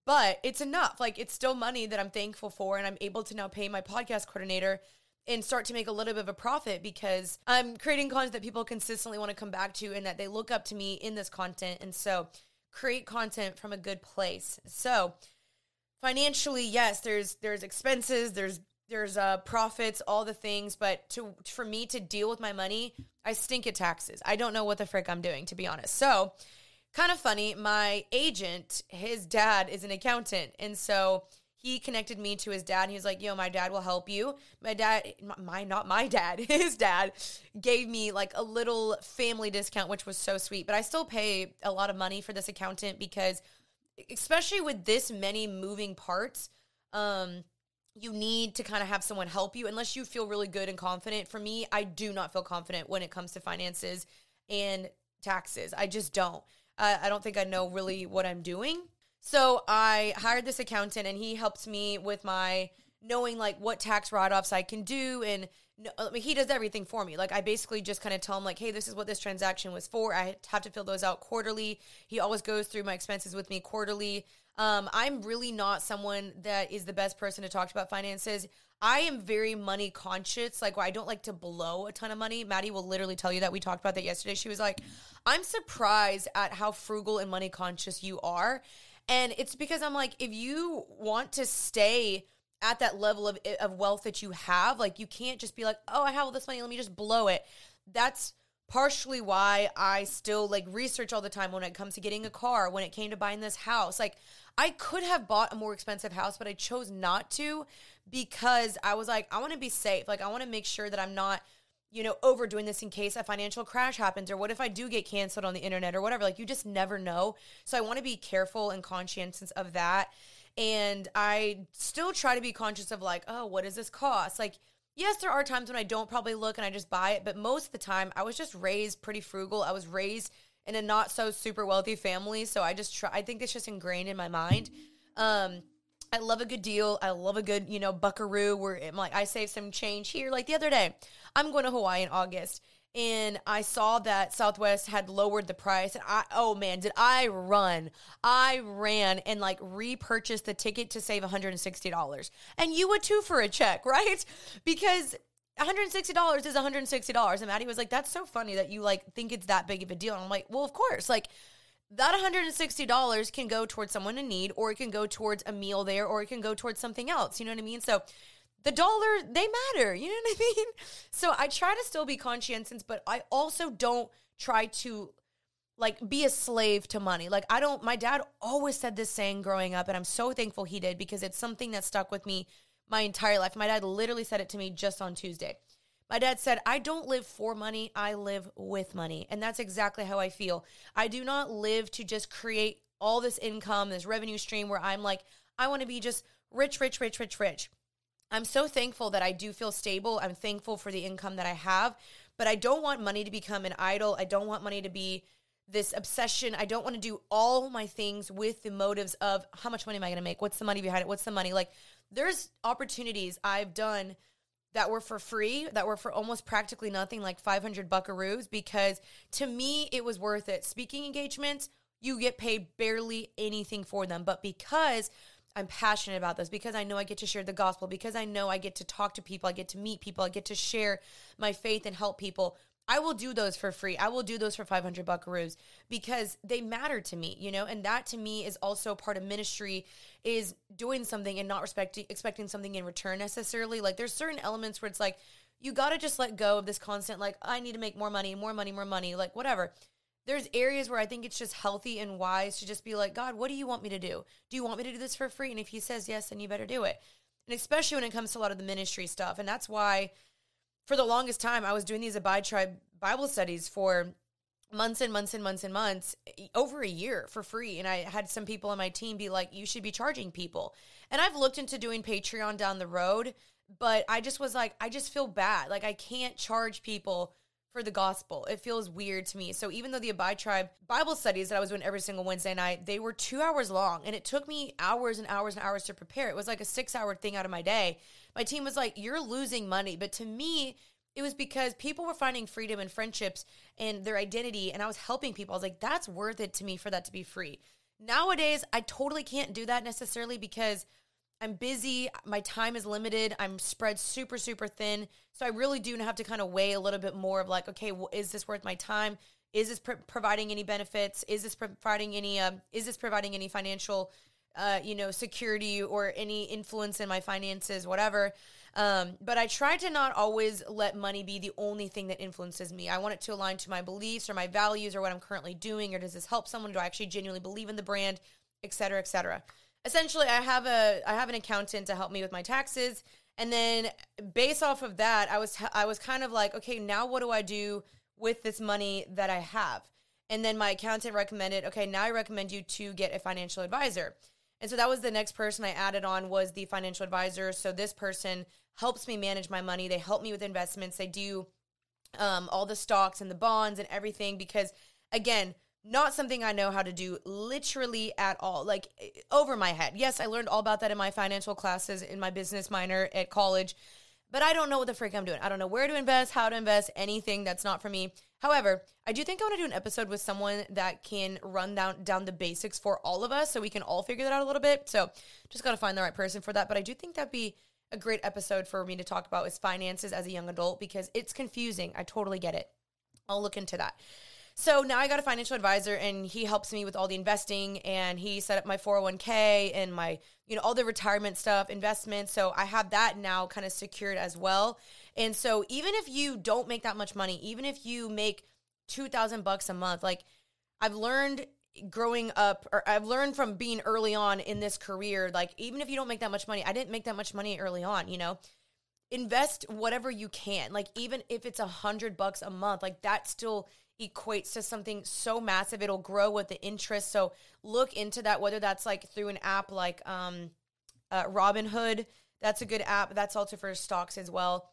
But it's enough. Like, it's still money that I'm thankful for, and I'm able to now pay my podcast coordinator and start to make a little bit of a profit, because I'm creating content that people consistently want to come back to and that they look up to me in this content. And so create content from a good place. So financially, yes, there's there's expenses, there's there's uh, profits, all the things. But to for me to deal with my money, I stink at taxes. I don't know what the frick I'm doing, to be honest. So kind of funny, my agent, his dad is an accountant. And so he connected me to his dad. And he was like, yo, my dad will help you. My dad, my not my dad, his dad gave me like a little family discount, which was so sweet. But I still pay a lot of money for this accountant, because especially with this many moving parts, um, you need to kind of have someone help you unless you feel really good and confident. For me, I do not feel confident when it comes to finances and taxes. I just don't. Uh, I don't think I know really what I'm doing. So I hired this accountant, and he helps me with my knowing like what tax write-offs I can do. And I mean, he does everything for me. Like, I basically just kind of tell him like, hey, this is what this transaction was for. I have to fill those out quarterly. He always goes through my expenses with me quarterly. Um, I'm really not someone that is the best person to talk about finances. I am very money conscious. Like, I don't like to blow a ton of money. Maddie will literally tell you that. We talked about that yesterday. She was like, I'm surprised at how frugal and money conscious you are. And it's because I'm like, if you want to stay at that level of, of wealth that you have, like, you can't just be like, oh, I have all this money, let me just blow it. That's partially why I still, like, research all the time when it comes to getting a car, when it came to buying this house. Like, I could have bought a more expensive house, but I chose not to because I was like, I want to be safe. Like, I want to make sure that I'm not, you know, overdoing this in case a financial crash happens, or what if I do get canceled on the internet or whatever. Like, you just never know. So I want to be careful and conscientious of that. And I still try to be conscious of, like, oh, what does this cost? Like, yes, there are times when I don't probably look and I just buy it. But most of the time, I was just raised pretty frugal. I was raised in a not so super wealthy family. So I just try, I think it's just ingrained in my mind. Um, I love a good deal. I love a good, you know, buckaroo where I'm like, I save some change here. Like the other day, I'm going to Hawaii in August and I saw that Southwest had lowered the price. And I, oh man, did I run? I ran and like repurchased the ticket to save one hundred sixty dollars. And you would too for a check, right? Because one hundred sixty dollars is one hundred sixty dollars. And Maddie was like, that's so funny that you like think it's that big of a deal. And I'm like, well, of course, like that one hundred sixty dollars can go towards someone in need, or it can go towards a meal there, or it can go towards something else. You know what I mean? So the dollar, they matter. You know what I mean? So I try to still be conscientious, but I also don't try to like be a slave to money. Like I don't, my dad always said this saying growing up, and I'm so thankful he did because it's something that stuck with me my entire life. My dad literally said it to me just on Tuesday. My dad said, I don't live for money, I live with money. And that's exactly how I feel. I do not live to just create all this income, this revenue stream where I'm like, I want to be just rich, rich, rich, rich, rich. I'm so thankful that I do feel stable. I'm thankful for the income that I have, but I don't want money to become an idol. I don't want money to be this obsession. I don't want to do all my things with the motives of how much money am I going to make? What's the money behind it? What's the money? Like, there's opportunities I've done that were for free, that were for almost practically nothing, like five hundred buckaroos, because to me, it was worth it. Speaking engagements, you get paid barely anything for them. But because I'm passionate about this, because I know I get to share the gospel, because I know I get to talk to people, I get to meet people, I get to share my faith and help people, I will do those for free. I will do those for five hundred buckaroos because they matter to me, you know? And that to me is also part of ministry, is doing something and not respecting, expecting something in return necessarily. Like there's certain elements where it's like, you got to just let go of this constant, like, I need to make more money, more money, more money, like whatever. There's areas where I think it's just healthy and wise to just be like, God, what do you want me to do? Do you want me to do this for free? And if he says yes, then you better do it. And especially when it comes to a lot of the ministry stuff. And that's why for the longest time, I was doing these Abide Tribe Bible studies for months and months and months and months, over a year for free. And I had some people on my team be like, you should be charging people. And I've looked into doing Patreon down the road, but I just was like, I just feel bad. Like I can't charge people for the gospel. It feels weird to me. So even though the Abide Tribe Bible studies that I was doing every single Wednesday night, they were two hours long and it took me hours and hours and hours to prepare. It was like a six hour thing out of my day. My team was like, you're losing money. But to me, it was because people were finding freedom and friendships and their identity. And I was helping people. I was like, that's worth it to me for that to be free. Nowadays, I totally can't do that necessarily because I'm busy. My time is limited. I'm spread super, super thin. So I really do have to kind of weigh a little bit more of like, okay, well, is this worth my time? Is this pro- providing any benefits? Is this providing any, um, is this providing any financial, uh, you know, security or any influence in my finances, whatever. Um, but I try to not always let money be the only thing that influences me. I want it to align to my beliefs or my values or what I'm currently doing, or does this help someone? Do I actually genuinely believe in the brand, et cetera, et cetera. Essentially, I have a I have an accountant to help me with my taxes, and then based off of that, I was I was kind of like, okay, now what do I do with this money that I have? And then my accountant recommended, okay, now I recommend you to get a financial advisor. And so that was the next person I added on was the financial advisor. So this person helps me manage my money. They help me with investments. They do um, all the stocks and the bonds and everything because, again, not something I know how to do literally at all, like over my head. Yes, I learned all about that in my financial classes, in my business minor at college, but I don't know what the frick I'm doing. I don't know where to invest, how to invest, anything that's not for me. However, I do think I want to do an episode with someone that can run down, down the basics for all of us so we can all figure that out a little bit. So just got to find the right person for that. But I do think that'd be a great episode for me to talk about is finances as a young adult, because it's confusing. I totally get it. I'll look into that. So now I got a financial advisor, and he helps me with all the investing, and he set up my four oh one k and my, you know, all the retirement stuff, investments. So I have that now kind of secured as well. And so even if you don't make that much money, even if you make two thousand bucks a month, like I've learned growing up, or I've learned from being early on in this career, like even if you don't make that much money, I didn't make that much money early on, you know, invest whatever you can. Like even if it's a hundred bucks a month, like that still equates to something so massive. It'll grow with the interest. So look into that, whether that's like through an app like um, uh, Robinhood. That's a good app. That's also for stocks as well.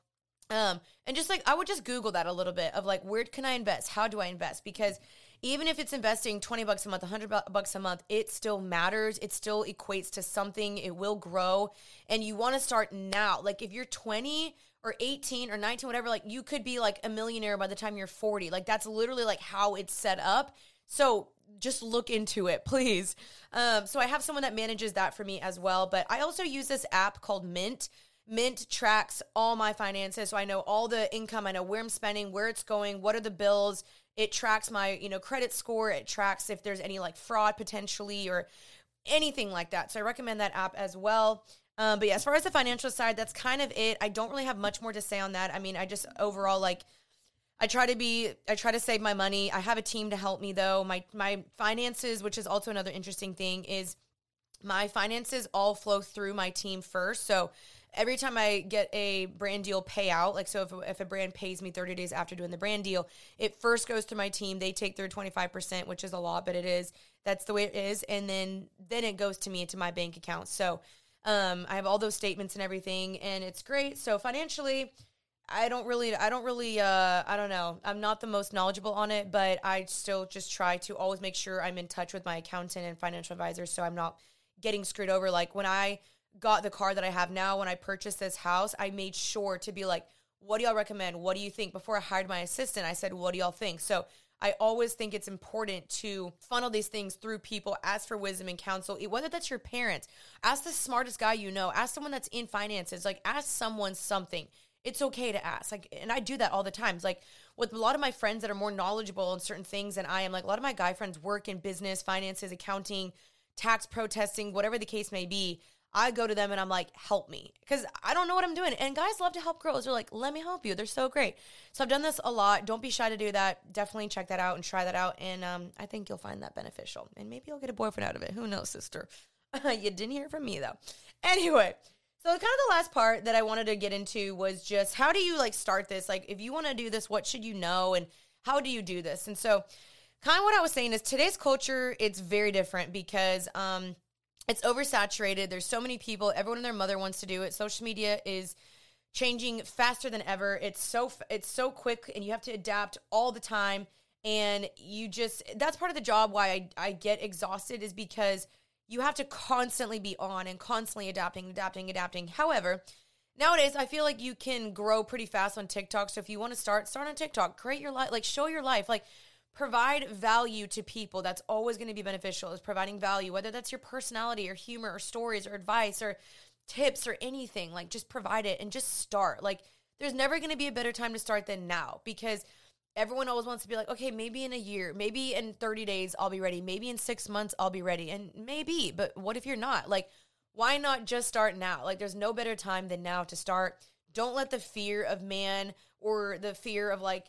Um, and just like, I would just Google that a little bit of like, where can I invest? How do I invest? Because even if it's investing twenty bucks a month, one hundred bucks a month, it still matters. It still equates to something. It will grow. And you want to start now. Like if you're twenty or eighteen or nineteen, whatever, like you could be like a millionaire by the time you're forty. Like that's literally like how it's set up. So just look into it, please. Um, so I have someone that manages that for me as well. But I also use this app called Mint. Mint tracks all my finances. So I know all the income. I know where I'm spending, where it's going, what are the bills. It tracks my, you know, credit score. It tracks if there's any like fraud potentially or anything like that. So I recommend that app as well. Um, but yeah, as far as the financial side, that's kind of it. I don't really have much more to say on that. I mean, I just overall, like I try to be, I try to save my money. I have a team to help me though. My, my finances, which is also another interesting thing, is my finances all flow through my team first. So every time I get a brand deal payout, like so if, if a brand pays me thirty days after doing the brand deal, it first goes through my team. They take their twenty-five percent, which is a lot, but it is. That's the way it is. And then then it goes to me into my bank account. So um, I have all those statements and everything, and it's great. So financially, I don't really, I don't really, uh, I don't know. I'm not the most knowledgeable on it, but I still just try to always make sure I'm in touch with my accountant and financial advisor so I'm not getting screwed over. Like when I got the car that I have now, when I purchased this house, I made sure to be like, what do y'all recommend? What do you think? Before I hired my assistant, I said, what do y'all think? So I always think it's important to funnel these things through people, ask for wisdom and counsel, whether that's your parents, ask the smartest guy you know, ask someone that's in finances, like ask someone something. It's okay to ask. Like, and I do that all the time. It's like with a lot of my friends that are more knowledgeable in certain things than I am, like a lot of my guy friends work in business, finances, accounting, tax protesting, whatever the case may be. I go to them and I'm like, help me, because I don't know what I'm doing. And guys love to help girls. They're like, let me help you. They're so great. So I've done this a lot. Don't be shy to do that. Definitely check that out and try that out. And um, I think you'll find that beneficial. And maybe you'll get a boyfriend out of it. Who knows, sister? You didn't hear from me, though. Anyway, so kind of the last part that I wanted to get into was just how do you, like, start this? Like, if you want to do this, what should you know? And how do you do this? And so kind of what I was saying is today's culture, it's very different because – um. It's oversaturated. There's so many people. Everyone and their mother wants to do it. Social media is changing faster than ever. It's so it's so quick, and you have to adapt all the time. And you just, that's part of the job why I, I get exhausted, is because you have to constantly be on and constantly adapting, adapting, adapting. However, nowadays, I feel like you can grow pretty fast on TikTok. So if you want to start, start on TikTok. Create your life. Like, show your life. Like, provide value to people. That's always going to be beneficial, is providing value, whether that's your personality or humor or stories or advice or tips or anything. Like, just provide it and just start. Like, there's never going to be a better time to start than now, because everyone always wants to be like, okay, maybe in a year, maybe in thirty days, I'll be ready. Maybe in six months, I'll be ready. And maybe, but what if you're not? Like, why not just start now? Like, there's no better time than now to start. Don't let the fear of man or the fear of like,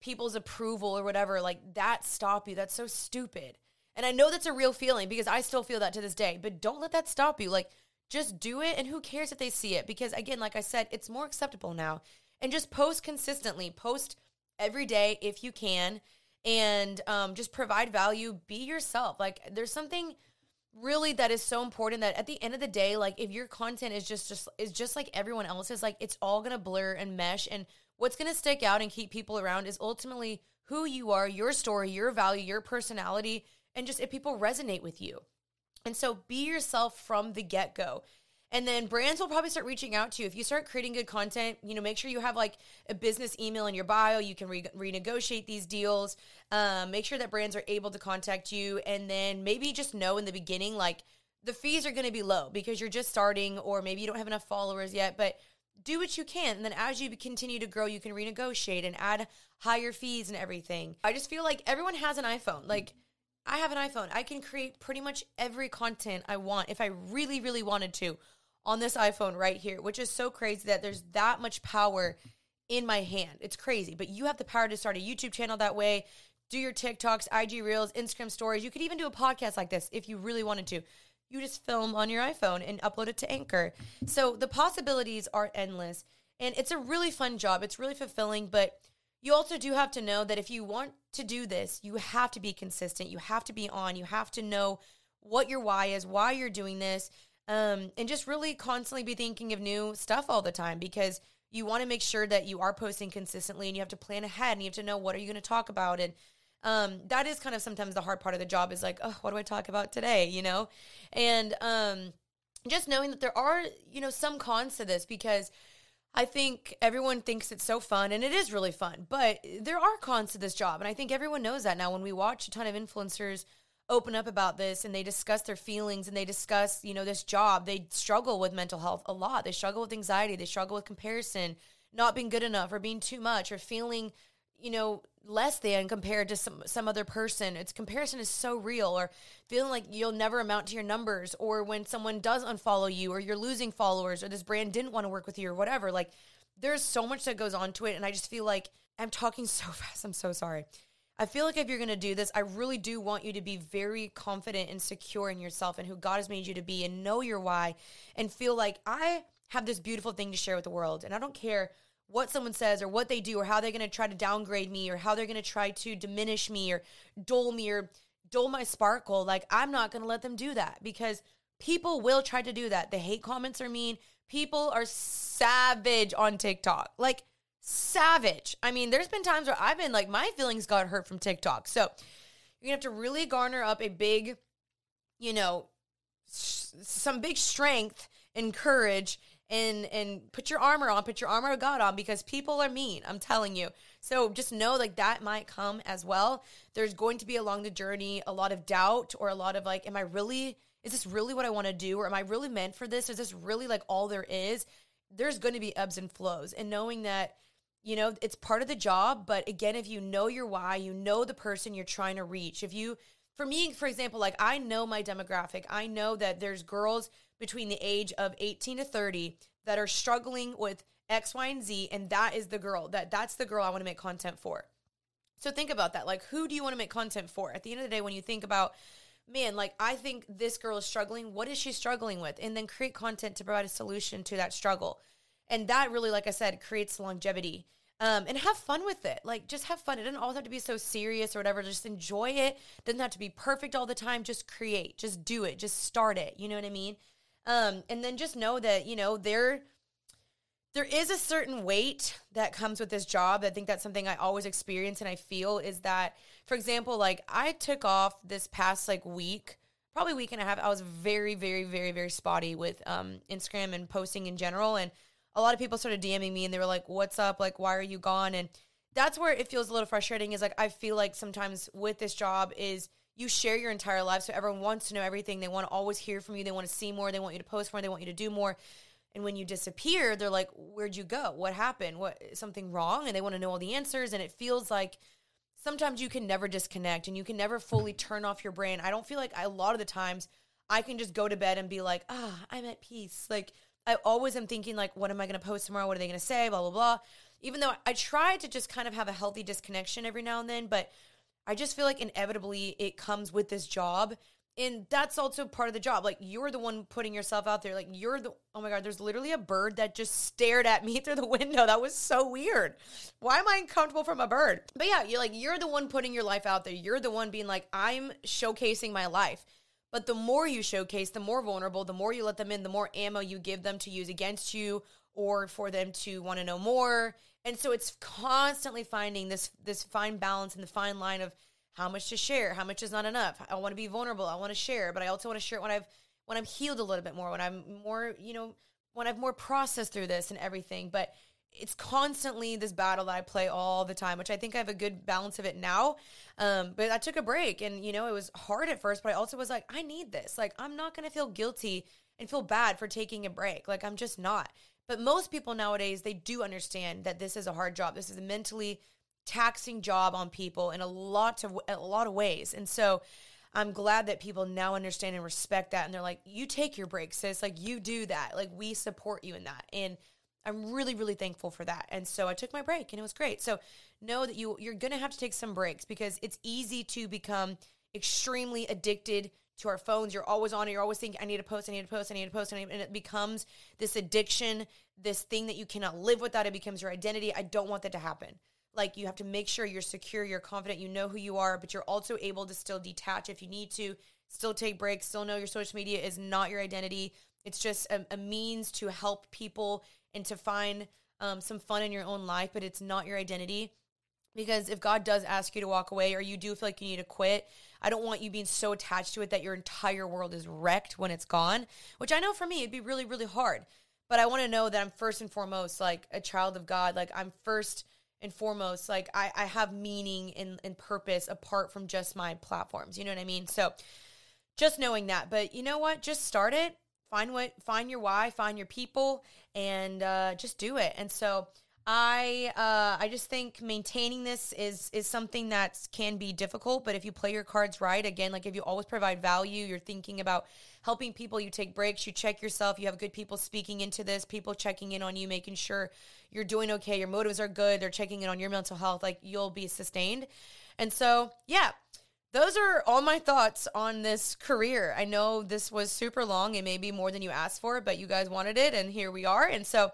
people's approval or whatever, like that stop you. That's so stupid. And I know that's a real feeling because I still feel that to this day, but don't let that stop you. Like, just do it, and who cares if they see it? Because again, like I said, it's more acceptable now. And just post consistently. Post every day if you can, and um, just provide value. Be yourself. Like, there's something really that is so important that at the end of the day, like if your content is just, just is just like everyone else's, like it's all gonna blur and mesh, and what's going to stick out and keep people around is ultimately who you are, your story, your value, your personality, and just if people resonate with you. And so be yourself from the get-go. And then brands will probably start reaching out to you. If you start creating good content, you know, make sure you have like a business email in your bio. You can re- renegotiate these deals. Um, make sure that brands are able to contact you. And then maybe just know in the beginning, like, the fees are going to be low because you're just starting, or maybe you don't have enough followers yet, but do what you can. And then as you continue to grow, you can renegotiate and add higher fees and everything. I just feel like everyone has an iPhone. Like, I have an iPhone. I can create pretty much every content I want if I really, really wanted to on this iPhone right here, which is so crazy that there's that much power in my hand. It's crazy. But you have the power to start a YouTube channel that way, do your TikToks, I G Reels, Instagram Stories. You could even do a podcast like this if you really wanted to. You just film on your iPhone and upload it to Anchor. So the possibilities are endless. And it's a really fun job. It's really fulfilling. But you also do have to know that if you want to do this, you have to be consistent. You have to be on. You have to know what your why is, why you're doing this. Um, and just really constantly be thinking of new stuff all the time, because you want to make sure that you are posting consistently, and you have to plan ahead, and you have to know what are you going to talk about. And Um, that is kind of sometimes the hard part of the job, is like, oh, what do I talk about today, you know? And um, just knowing that there are, you know, some cons to this, because I think everyone thinks it's so fun, and it is really fun, but there are cons to this job. And I think everyone knows that now. When we watch a ton of influencers open up about this, and they discuss their feelings, and they discuss, you know, this job, they struggle with mental health a lot. They struggle with anxiety. They struggle with comparison, not being good enough, or being too much, or feeling, you know, less than compared to some, some other person. It's comparison is so real, or feeling like you'll never amount to your numbers, or when someone does unfollow you, or you're losing followers, or this brand didn't want to work with you, or whatever. Like, there's so much that goes on to it. And I just feel like I'm talking so fast. I'm so sorry. I feel like if you're going to do this, I really do want you to be very confident and secure in yourself and who God has made you to be, and know your why, and feel like I have this beautiful thing to share with the world. And I don't care what someone says, or what they do, or how they're going to try to downgrade me, or how they're going to try to diminish me, or dull me, or dull my sparkle. Like, I'm not going to let them do that, because people will try to do that. The hate comments are mean. People are savage on TikTok. Like, savage. I mean, there's been times where I've been like, my feelings got hurt from TikTok. So you're going to have to really garner up a big, you know, some big strength and courage, and and put your armor on, put your armor of God on, because people are mean, I'm telling you. So just know, like, that might come as well. There's going to be along the journey a lot of doubt, or a lot of like, am I really, is this really what I want to do? Or am I really meant for this? Is this really like all there is? There's going to be ebbs and flows, and knowing that, you know, it's part of the job. But again, if you know your why, you know the person you're trying to reach. If you, for me, for example, like, I know my demographic. I know that there's girls between the age of eighteen to thirty that are struggling with X, Y, and Z. And that is the girl that that's the girl I want to make content for. So think about that. Like, who do you want to make content for? At the end of the day, when you think about, man, like, I think this girl is struggling. What is she struggling with? And then create content to provide a solution to that struggle. And that really, like I said, creates longevity. Um, and have fun with it. Like, just have fun. It doesn't always have to be so serious or whatever. Just enjoy it. Doesn't have to be perfect all the time. Just create. Just do it. Just start it. You know what I mean? Um, and then just know that, you know, there, there is a certain weight that comes with this job. I think that's something I always experience, and I feel is that, for example, like, I took off this past, like, week, probably week and a half. I was very, very, very, very spotty with um, Instagram and posting in general, and a lot of people started DMing me, and they were like, what's up? Like, why are you gone? And that's where it feels a little frustrating, is like, I feel like sometimes with this job is you share your entire life. So everyone wants to know everything. They want to always hear from you. They want to see more. They want you to post more. They want you to do more. And when you disappear, they're like, where'd you go? What happened? What, something wrong? And they want to know all the answers. And it feels like sometimes you can never disconnect, and you can never fully turn off your brain. I don't feel like I, a lot of the times I can just go to bed and be like, ah, oh, I'm at peace. Like, I always am thinking, like, what am I going to post tomorrow? What are they going to say? Blah, blah, blah. Even though I try to just kind of have a healthy disconnection every now and then, but I just feel like inevitably it comes with this job. And that's also part of the job. Like, you're the one putting yourself out there. Like, you're the, oh my God, there's literally a bird that just stared at me through the window. That was so weird. Why am I uncomfortable from a bird? But yeah, you're like, you're the one putting your life out there. You're the one being like, I'm showcasing my life. But the more you showcase, the more vulnerable, the more you let them in, the more ammo you give them to use against you, or for them to want to know more. And so it's constantly finding this this fine balance and the fine line of how much to share, how much is not enough. I want to be vulnerable. I want to share, but I also want to share it when I've when I'm healed a little bit more, when I'm more, you know, when I've more processed through this and everything. But it's constantly this battle that I play all the time, which I think I have a good balance of it now. Um, but I took a break and, you know, it was hard at first, but I also was like, I need this. Like, I'm not going to feel guilty and feel bad for taking a break. Like, I'm just not. But most people nowadays, they do understand that this is a hard job. This is a mentally taxing job on people in a lot of, a lot of ways. And so I'm glad that people now understand and respect that. And they're like, you take your break, sis. Like, you do that. Like, we support you in that. And I'm really, really thankful for that. And so I took my break and it was great. So know that you, you're going to have to take some breaks because it's easy to become extremely addicted to our phones. You're always on it. You're always thinking, I need to post, I need to post, I need to post. And it becomes this addiction, this thing that you cannot live without. It becomes your identity. I don't want that to happen. Like, you have to make sure you're secure, you're confident, you know who you are, but you're also able to still detach if you need to, still take breaks, still know your social media is not your identity. It's just a, a means to help people and to find um, some fun in your own life, but it's not your identity. Because if God does ask you to walk away or you do feel like you need to quit, I don't want you being so attached to it that your entire world is wrecked when it's gone, which I know for me, it'd be really, really hard. But I want to know that I'm first and foremost, like, a child of God. Like, I'm first and foremost, like, I, I have meaning and, and purpose apart from just my platforms. You know what I mean? So just knowing that. But you know what? Just start it. Find what, find your why, find your people, and uh, just do it. And so I, uh, I just think maintaining this is is something that can be difficult. But if you play your cards right, again, like, if you always provide value, you're thinking about helping people, you take breaks, you check yourself, you have good people speaking into this, people checking in on you, making sure you're doing okay, your motives are good, they're checking in on your mental health, like, you'll be sustained. And so, yeah. Those are all my thoughts on this career. I know this was super long. It may be more than you asked for, but you guys wanted it, and here we are. And so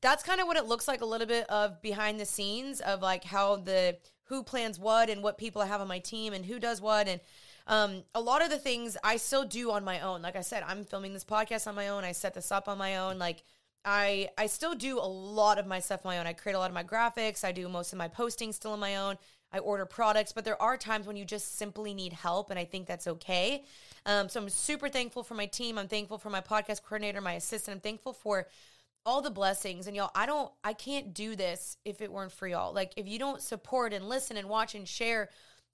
that's kind of what it looks like, a little bit of behind the scenes of, like, how the who plans what and what people I have on my team and who does what. And um, a lot of the things I still do on my own. Like I said, I'm filming this podcast on my own. I set this up on my own. Like, I, I still do a lot of my stuff on my own. I create a lot of my graphics. I do most of my posting still on my own. I order products, but there are times when you just simply need help, and I think that's okay. Um, so I'm super thankful for my team. I'm thankful for my podcast coordinator, my assistant. I'm thankful for all the blessings. And y'all, I don't, I can't do this if it weren't for y'all. Like, if you don't support and listen and watch and share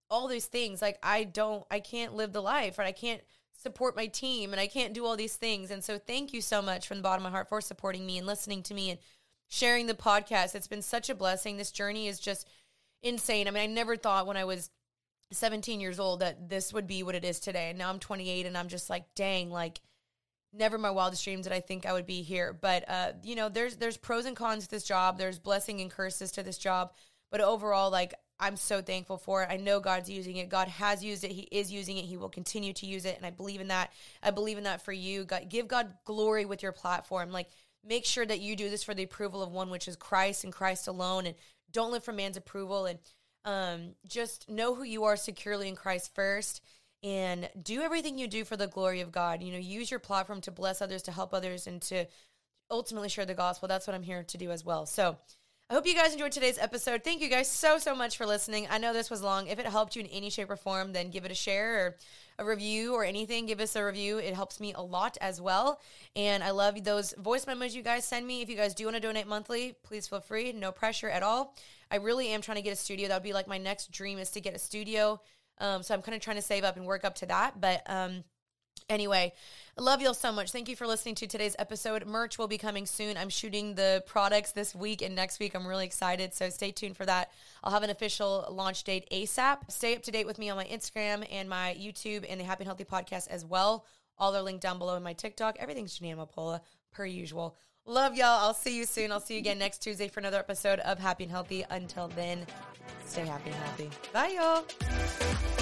all these things, like, I don't, I can't live the life, right? I can't support my team, and I can't do all these things. And so thank you so much from the bottom of my heart for supporting me and listening to me and sharing the podcast. It's been such a blessing. This journey is just insane. I mean, I never thought when I was seventeen years old that this would be what it is today. And now I'm twenty-eight and I'm just like, dang, like, never in my wildest dreams did I think I would be here. But, uh, you know, there's, there's pros and cons to this job. There's blessing and curses to this job. But overall, like, I'm so thankful for it. I know God's using it. God has used it. He is using it. He will continue to use it. And I believe in that. I believe in that for you. God, give God glory with your platform. Like, make sure that you do this for the approval of one, which is Christ and Christ alone. And don't live for man's approval, and um, just know who you are securely in Christ first, and do everything you do for the glory of God. You know, use your platform to bless others, to help others, and to ultimately share the gospel. That's what I'm here to do as well. So I hope you guys enjoyed today's episode. Thank you guys so, so much for listening. I know this was long. If it helped you in any shape or form, then give it a share or a review or anything. Give us a review. It helps me a lot as well. And I love those voice memos you guys send me. If you guys do want to donate monthly, please feel free. No pressure at all. I really am trying to get a studio. That would be like my next dream, is to get a studio. Um, so I'm kind of trying to save up and work up to that. But um, anyway, I love y'all so much. Thank you for listening to today's episode. Merch will be coming soon. I'm shooting the products this week and next week. I'm really excited. So stay tuned for that. I'll have an official launch date ASAP. Stay up to date with me on my Instagram and my YouTube and the Happy and Healthy podcast as well. All are linked down below in my TikTok. Everything's Janine Amapola per usual. Love y'all. I'll see you soon. I'll see you again next Tuesday for another episode of Happy and Healthy. Until then, stay happy and healthy. Bye, y'all.